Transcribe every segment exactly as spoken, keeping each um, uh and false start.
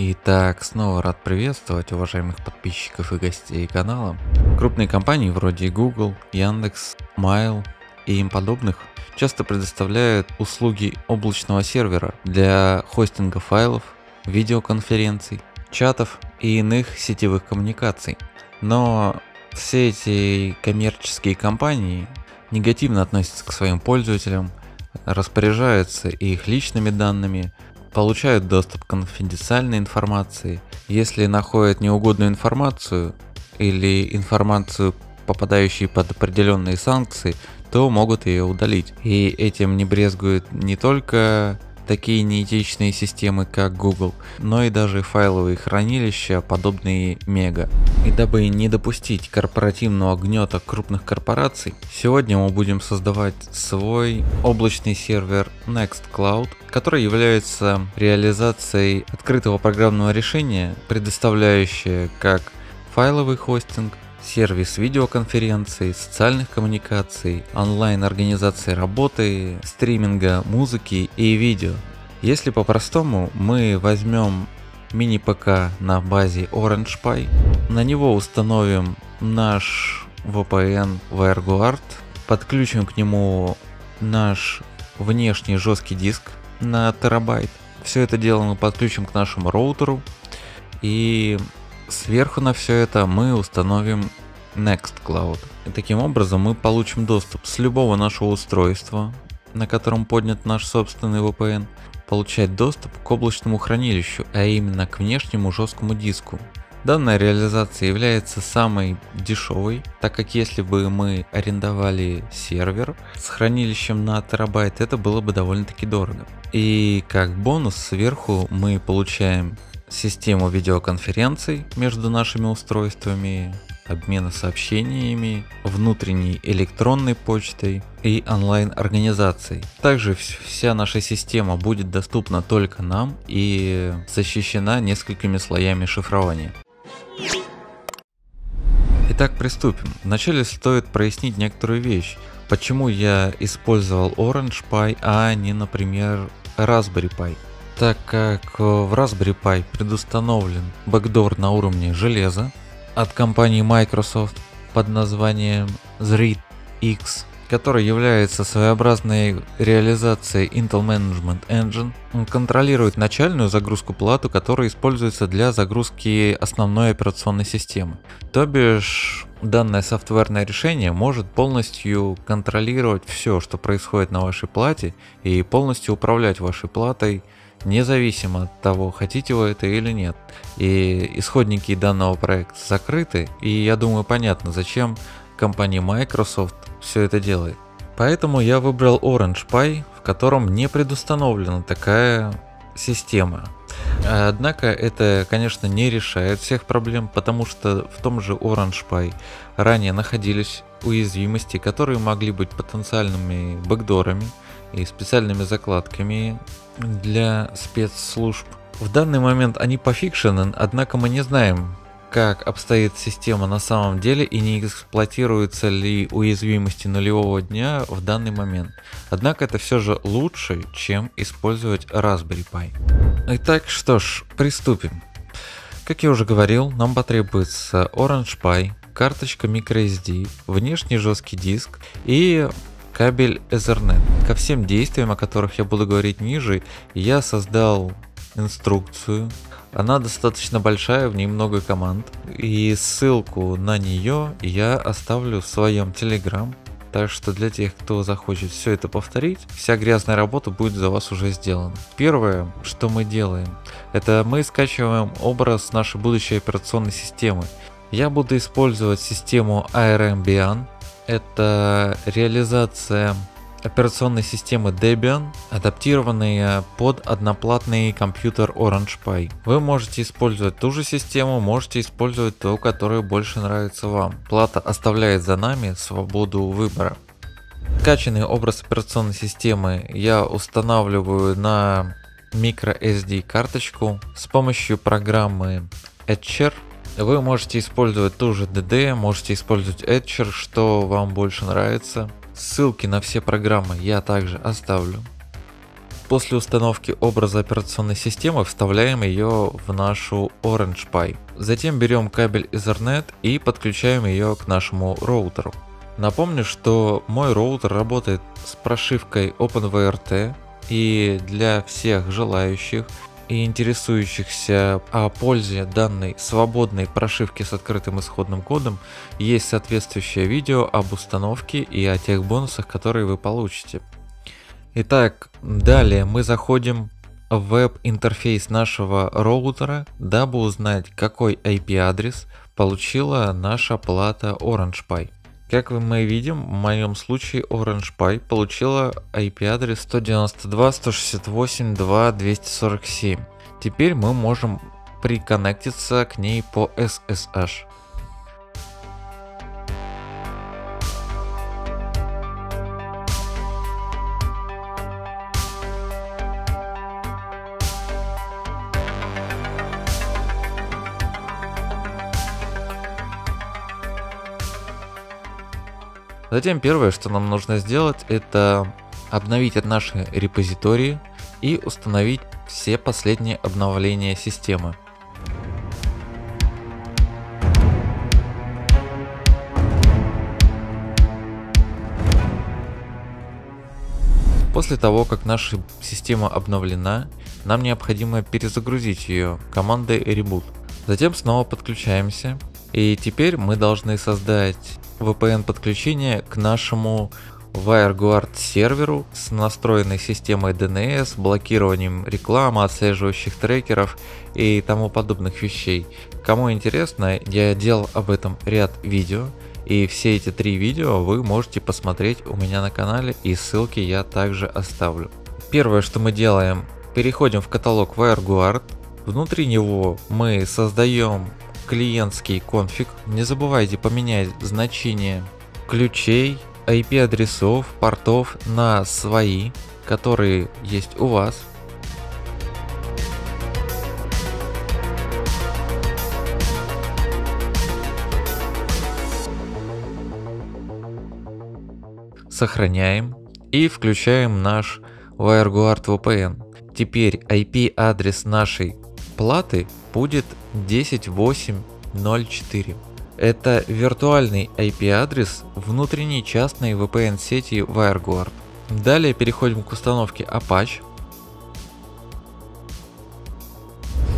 Итак, снова рад приветствовать уважаемых подписчиков и гостей канала. Крупные компании вроде Google, Яндекс, Mail и им подобных часто предоставляют услуги облачного сервера для хостинга файлов, видеоконференций, чатов и иных сетевых коммуникаций. Но все эти коммерческие компании негативно относятся к своим пользователям, распоряжаются их личными данными, получают доступ к конфиденциальной информации. Если находят неугодную информацию или информацию, попадающую под определенные санкции, то могут ее удалить. И этим не брезгуют не только такие неэтичные системы, как Google, но и даже файловые хранилища, подобные Mega. И дабы не допустить корпоративного гнета крупных корпораций, сегодня мы будем создавать свой облачный сервер NextCloud, который является реализацией открытого программного решения, предоставляющее как файловый хостинг, сервис видеоконференций, социальных коммуникаций, онлайн-организации работы, стриминга, музыки и видео. Если по-простому, мы возьмем мини-ПК на базе Orange Pi, на него установим наш ви пи эн WireGuard, подключим к нему наш внешний жесткий диск на терабайт. Все это дело мы подключим к нашему роутеру, и сверху на все это мы установим NextCloud. И таким образом мы получим доступ с любого нашего устройства, на котором поднят наш собственный ви пи эн, получать доступ к облачному хранилищу, а именно к внешнему жесткому диску. Данная реализация является самой дешевой, так как если бы мы арендовали сервер с хранилищем на терабайт, это было бы довольно-таки дорого. И как бонус сверху мы получаем систему видеоконференций между нашими устройствами, обмена сообщениями, внутренней электронной почтой и онлайн-организацией. Также вся наша система будет доступна только нам и защищена несколькими слоями шифрования. Итак, приступим. Вначале стоит прояснить некоторую вещь. Почему я использовал Orange Pi, а не, например, Raspberry Pi? Так как в Raspberry Pi предустановлен бэкдор на уровне железа от компании Microsoft под названием ZREIT X, который является своеобразной реализацией Intel Management Engine. Он контролирует начальную загрузку плату, которая используется для загрузки основной операционной системы. То бишь, данное софтверное решение может полностью контролировать все, что происходит на вашей плате, и полностью управлять вашей платой, независимо от того, хотите вы это или нет. И исходники данного проекта закрыты, и я думаю, понятно, зачем компания Microsoft все это делает. Поэтому я выбрал Orange Pi, в котором не предустановлена такая система. Однако это, конечно, не решает всех проблем, потому что в том же Orange Pi ранее находились уязвимости, которые могли быть потенциальными бэкдорами и специальными закладками для спецслужб. В данный момент они пофикшены, однако мы не знаем, как обстоит система на самом деле и не эксплуатируются ли уязвимости нулевого дня в данный момент. Однако это все же лучше, чем использовать Raspberry Pi. Итак, что ж, приступим. Как я уже говорил, нам потребуется Orange Pi, карточка microSD, внешний жесткий диск и кабель Ethernet. Ко всем действиям, о которых я буду говорить ниже, я создал инструкцию. Она достаточно большая, в ней много команд. И ссылку на нее я оставлю в своем Telegram. Так что для тех, кто захочет все это повторить, вся грязная работа будет за вас уже сделана. Первое, что мы делаем, это мы скачиваем образ нашей будущей операционной системы. Я буду использовать систему Armbian. Это реализация операционной системы Debian, адаптированные под одноплатный компьютер Orange Pi. Вы можете использовать ту же систему, можете использовать ту, которая больше нравится вам. Плата оставляет за нами свободу выбора. Скачанный образ операционной системы я устанавливаю на microSD карточку с помощью программы Etcher. Вы можете использовать ту же ди ди, можете использовать Etcher, что вам больше нравится. Ссылки на все программы я также оставлю. После установки образа операционной системы вставляем ее в нашу Orange Pi. Затем берем кабель Ethernet и подключаем ее к нашему роутеру. Напомню, что мой роутер работает с прошивкой OpenWRT, и для всех желающих и интересующихся о пользе данной свободной прошивки с открытым исходным кодом есть соответствующее видео об установке и о тех бонусах, которые вы получите. Итак, далее мы заходим в веб-интерфейс нашего роутера, дабы узнать, какой ай пи адрес получила наша плата Orange Pi. Как мы видим, в моем случае Orange Pi получила ай пи адрес сто девяносто два точка сто шестьдесят восемь точка два точка двести сорок семь. Теперь мы можем приконнектиться к ней по эс эс аш. Затем первое, что нам нужно сделать, это обновить наши репозитории и установить все последние обновления системы. После того, как наша система обновлена, нам необходимо перезагрузить ее командой reboot. Затем снова подключаемся, и теперь мы должны создать ви пи эн подключение к нашему WireGuard серверу с настроенной системой ди эн эс, блокированием рекламы, отслеживающих трекеров и тому подобных вещей. Кому интересно, я делал об этом ряд видео, и все эти три видео вы можете посмотреть у меня на канале, и ссылки я также оставлю. Первое, что мы делаем, переходим в каталог WireGuard, внутри него мы создаем клиентский конфиг. Не забывайте поменять значение ключей, ай пи адресов, портов на свои, которые есть у вас. Сохраняем и включаем наш WireGuard ви пи эн. Теперь ай пи адрес нашей платы будет десять точка восемь точка ноль четыре. Это виртуальный ай пи адрес внутренней частной ви пи эн сети WireGuard. Далее переходим к установке Apache.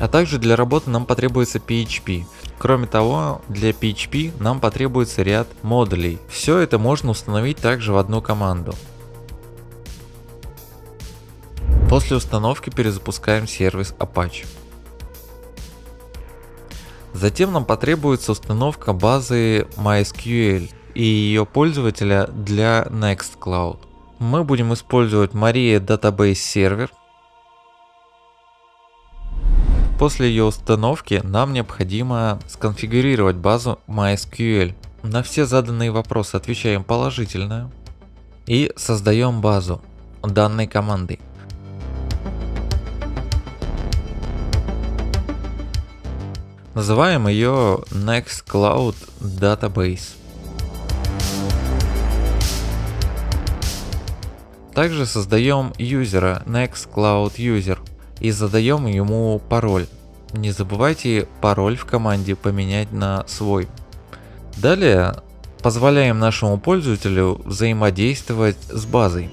А также для работы нам потребуется пи эйч пи. Кроме того, для пи эйч пи нам потребуется ряд модулей. Все это можно установить также в одну команду. После установки перезапускаем сервис Apache. Затем нам потребуется установка базы MySQL и ее пользователя для Nextcloud. Мы будем использовать Maria Database Server. После ее установки нам необходимо сконфигурировать базу MySQL. На все заданные вопросы отвечаем положительно и создаем базу данной команды. Называем ее NextcloudDatabase. Также создаем юзера NextcloudUser и задаем ему пароль. Не забывайте пароль в команде поменять на свой. Далее позволяем нашему пользователю взаимодействовать с базой.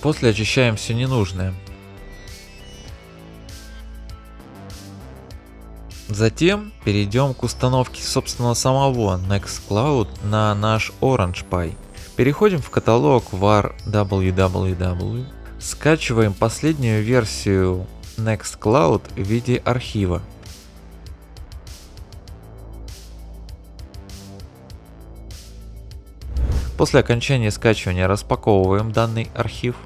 После очищаем все ненужное. Затем перейдем к установке собственно самого Nextcloud на наш Orange Pi. Переходим в каталог var www, скачиваем последнюю версию Nextcloud в виде архива. После окончания скачивания распаковываем данный архив.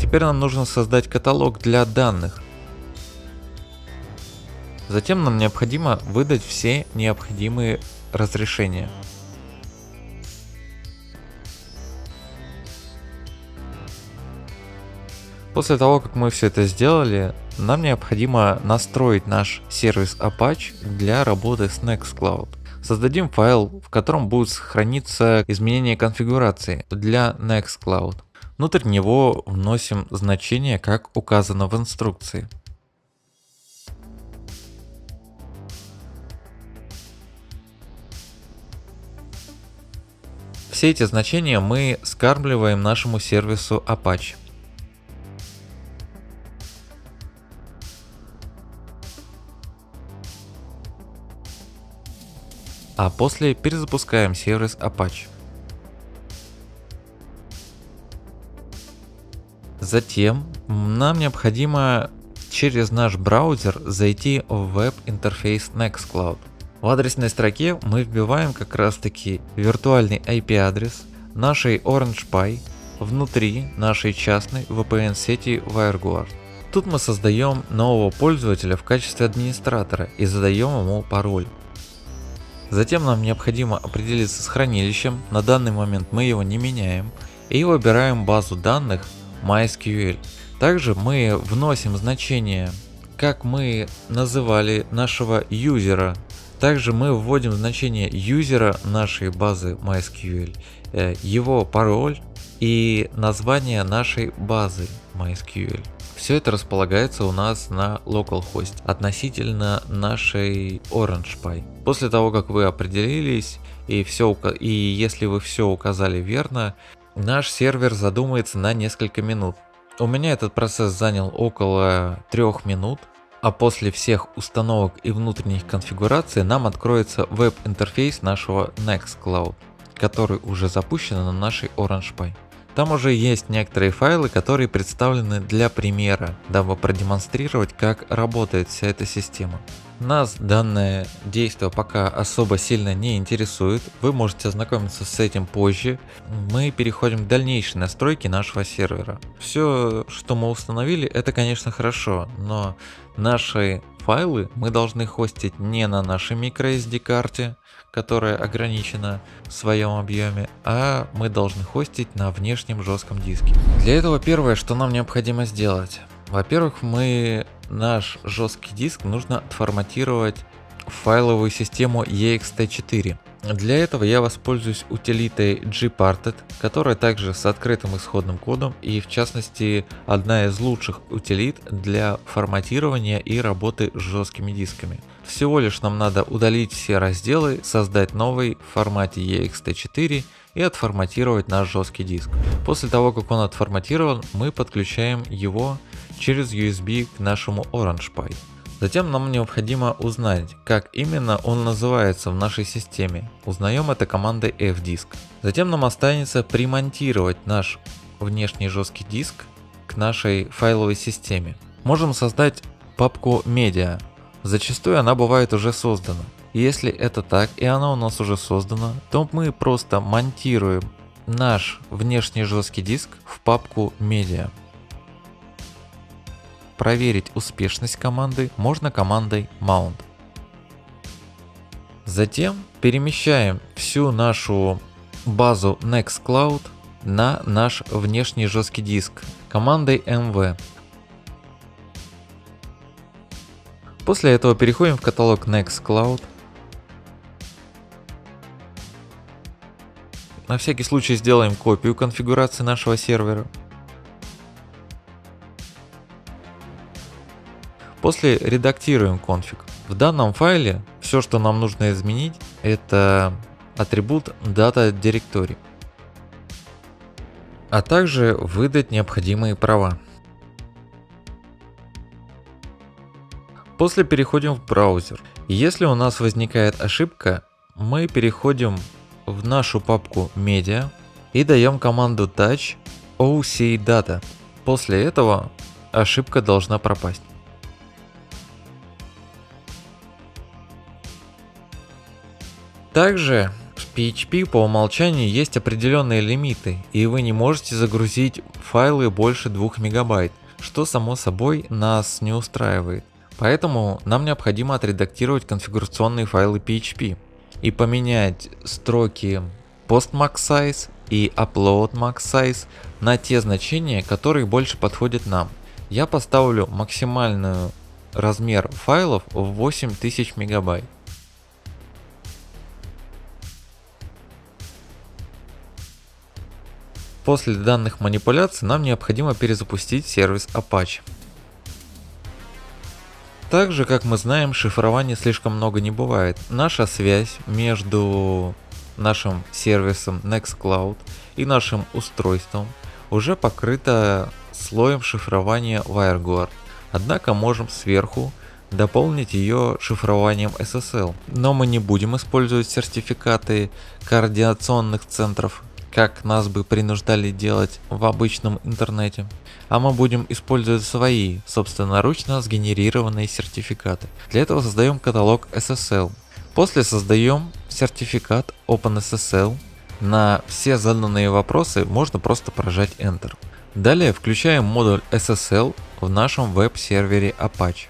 Теперь нам нужно создать каталог для данных. Затем нам необходимо выдать все необходимые разрешения. После того, как мы все это сделали, нам необходимо настроить наш сервис Apache для работы с Nextcloud. Создадим файл, в котором будут сохраниться изменения конфигурации для Nextcloud. Внутрь него вносим значение, как указано в инструкции. Все эти значения мы скармливаем нашему сервису Apache. А после перезапускаем сервис Apache. Затем нам необходимо через наш браузер зайти в веб-интерфейс Nextcloud. В адресной строке мы вбиваем как раз таки виртуальный ай пи адрес нашей Orange Pi внутри нашей частной ви пи эн сети WireGuard. Тут мы создаем нового пользователя в качестве администратора и задаем ему пароль. Затем нам необходимо определиться с хранилищем, на данный момент мы его не меняем, и выбираем базу данных MySQL. Также мы вносим значение, как мы называли нашего юзера. Также мы вводим значение юзера нашей базы MySQL, его пароль и название нашей базы MySQL. Все это располагается у нас на localhost относительно нашей Orange Pi. После того, как вы определились и, все, и если вы все указали верно, наш сервер задумается на несколько минут. У меня этот процесс занял около трёх минут. А после всех установок и внутренних конфигураций нам откроется веб-интерфейс нашего Nextcloud, который уже запущен на нашей Orange Pi. Там уже есть некоторые файлы, которые представлены для примера, дабы продемонстрировать, как работает вся эта система. Нас данное действие пока особо сильно не интересует, вы можете ознакомиться с этим позже. Мы переходим к дальнейшей настройке нашего сервера. Все, что мы установили, это, конечно, хорошо, но наши файлы мы должны хостить не на нашей microSD-карте, которая ограничена в своем объеме, а мы должны хостить на внешнем жестком диске. Для этого первое, что нам необходимо сделать. Во-первых, мы наш жесткий диск нужно отформатировать в файловую систему и экс ти четыре. Для этого я воспользуюсь утилитой GParted, которая также с открытым исходным кодом и, в частности, одна из лучших утилит для форматирования и работы с жесткими дисками. Всего лишь нам надо удалить все разделы, создать новый в формате и экс ти четыре и отформатировать наш жесткий диск. После того, как он отформатирован, мы подключаем его через ю эс би к нашему Orange Pi. Затем нам необходимо узнать, как именно он называется в нашей системе. Узнаем это командой fdisk. Затем нам останется примонтировать наш внешний жесткий диск к нашей файловой системе. Можем создать папку Media. Зачастую она бывает уже создана. Если это так и она у нас уже создана, то мы просто монтируем наш внешний жесткий диск в папку Media. Проверить успешность команды можно командой mount. Затем перемещаем всю нашу базу Nextcloud на наш внешний жесткий диск командой mv. После этого переходим в каталог Nextcloud. На всякий случай сделаем копию конфигурации нашего сервера. После редактируем конфиг. В данном файле все, что нам нужно изменить, это атрибут Data Directory, а также выдать необходимые права. После переходим в браузер. Если у нас возникает ошибка, мы переходим в нашу папку Media и даем команду touch ocdata. После этого ошибка должна пропасть. Также в пи эйч пи по умолчанию есть определенные лимиты, и вы не можете загрузить файлы больше двух мегабайт, что само собой нас не устраивает. Поэтому нам необходимо отредактировать конфигурационные файлы пи эйч пи и поменять строки postmax_size и upload_max_size на те значения, которые больше подходят нам. Я поставлю максимальный размер файлов в восемь тысяч мегабайт. После данных манипуляций нам необходимо перезапустить сервис Apache. Также, как мы знаем, шифрования слишком много не бывает. Наша связь между нашим сервисом Nextcloud и нашим устройством уже покрыта слоем шифрования WireGuard. Однако можем сверху дополнить ее шифрованием эс эс эл. Но мы не будем использовать сертификаты координационных центров, как нас бы принуждали делать в обычном интернете, а мы будем использовать свои собственноручно сгенерированные сертификаты. Для этого создаем каталог эс эс эл. После создаем сертификат OpenSSL. На все заданные вопросы можно просто прожать Enter. Далее включаем модуль эс эс эл в нашем веб-сервере Apache.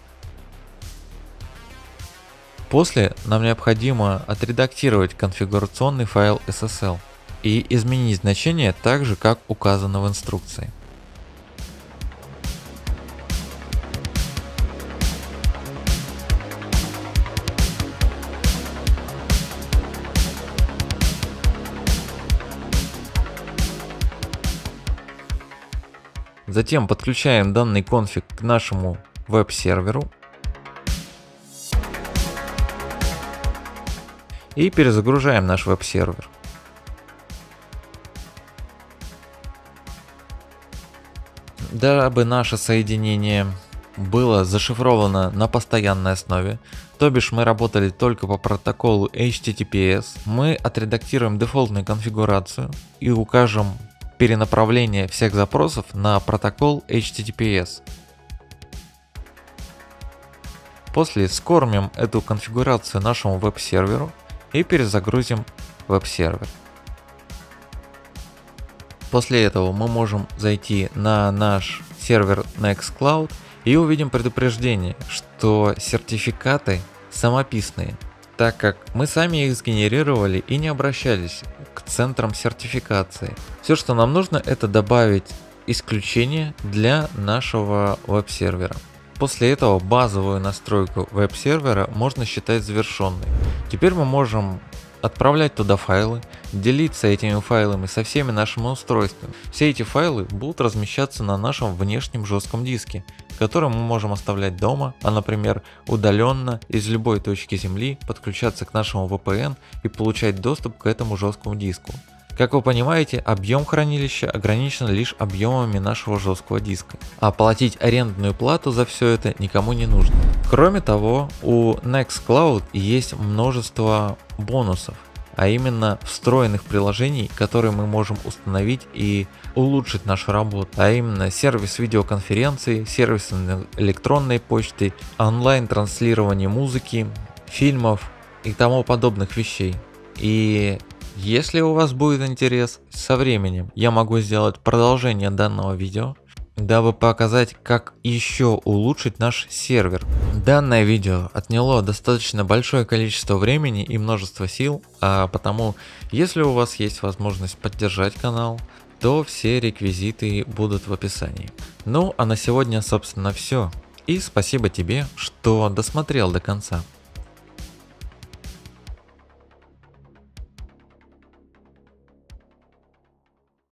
После нам необходимо отредактировать конфигурационный файл эс эс эл и изменить значение так же, как указано в инструкции. Затем подключаем данный конфиг к нашему веб-серверу и перезагружаем наш веб-сервер. Дабы наше соединение было зашифровано на постоянной основе, то бишь мы работали только по протоколу эйч ти ти пи эс, мы отредактируем дефолтную конфигурацию и укажем перенаправление всех запросов на протокол эйч ти ти пи эс. После скормим эту конфигурацию нашему веб-серверу и перезагрузим веб-сервер. После этого мы можем зайти на наш сервер Nextcloud и увидим предупреждение, что сертификаты самописные, так как мы сами их сгенерировали и не обращались к центрам сертификации. Все, что нам нужно, это добавить исключение для нашего веб-сервера. После этого базовую настройку веб-сервера можно считать завершенной. Теперь мы можем отправлять туда файлы, делиться этими файлами со всеми нашими устройствами. Все эти файлы будут размещаться на нашем внешнем жестком диске, который мы можем оставлять дома, а, например, удаленно из любой точки Земли подключаться к нашему ви пи эн и получать доступ к этому жесткому диску. Как вы понимаете, объем хранилища ограничен лишь объемами нашего жесткого диска, а платить арендную плату за все это никому не нужно. Кроме того, у Nextcloud есть множество бонусов, а именно встроенных приложений, которые мы можем установить и улучшить нашу работу, а именно сервис видеоконференции, сервис электронной почты, онлайн-транслирование музыки, фильмов и тому подобных вещей. И если у вас будет интерес, со временем я могу сделать продолжение данного видео, дабы показать, как еще улучшить наш сервер. Данное видео отняло достаточно большое количество времени и множество сил, а потому, если у вас есть возможность поддержать канал, то все реквизиты будут в описании. Ну а на сегодня, собственно, все. И спасибо тебе, что досмотрел до конца.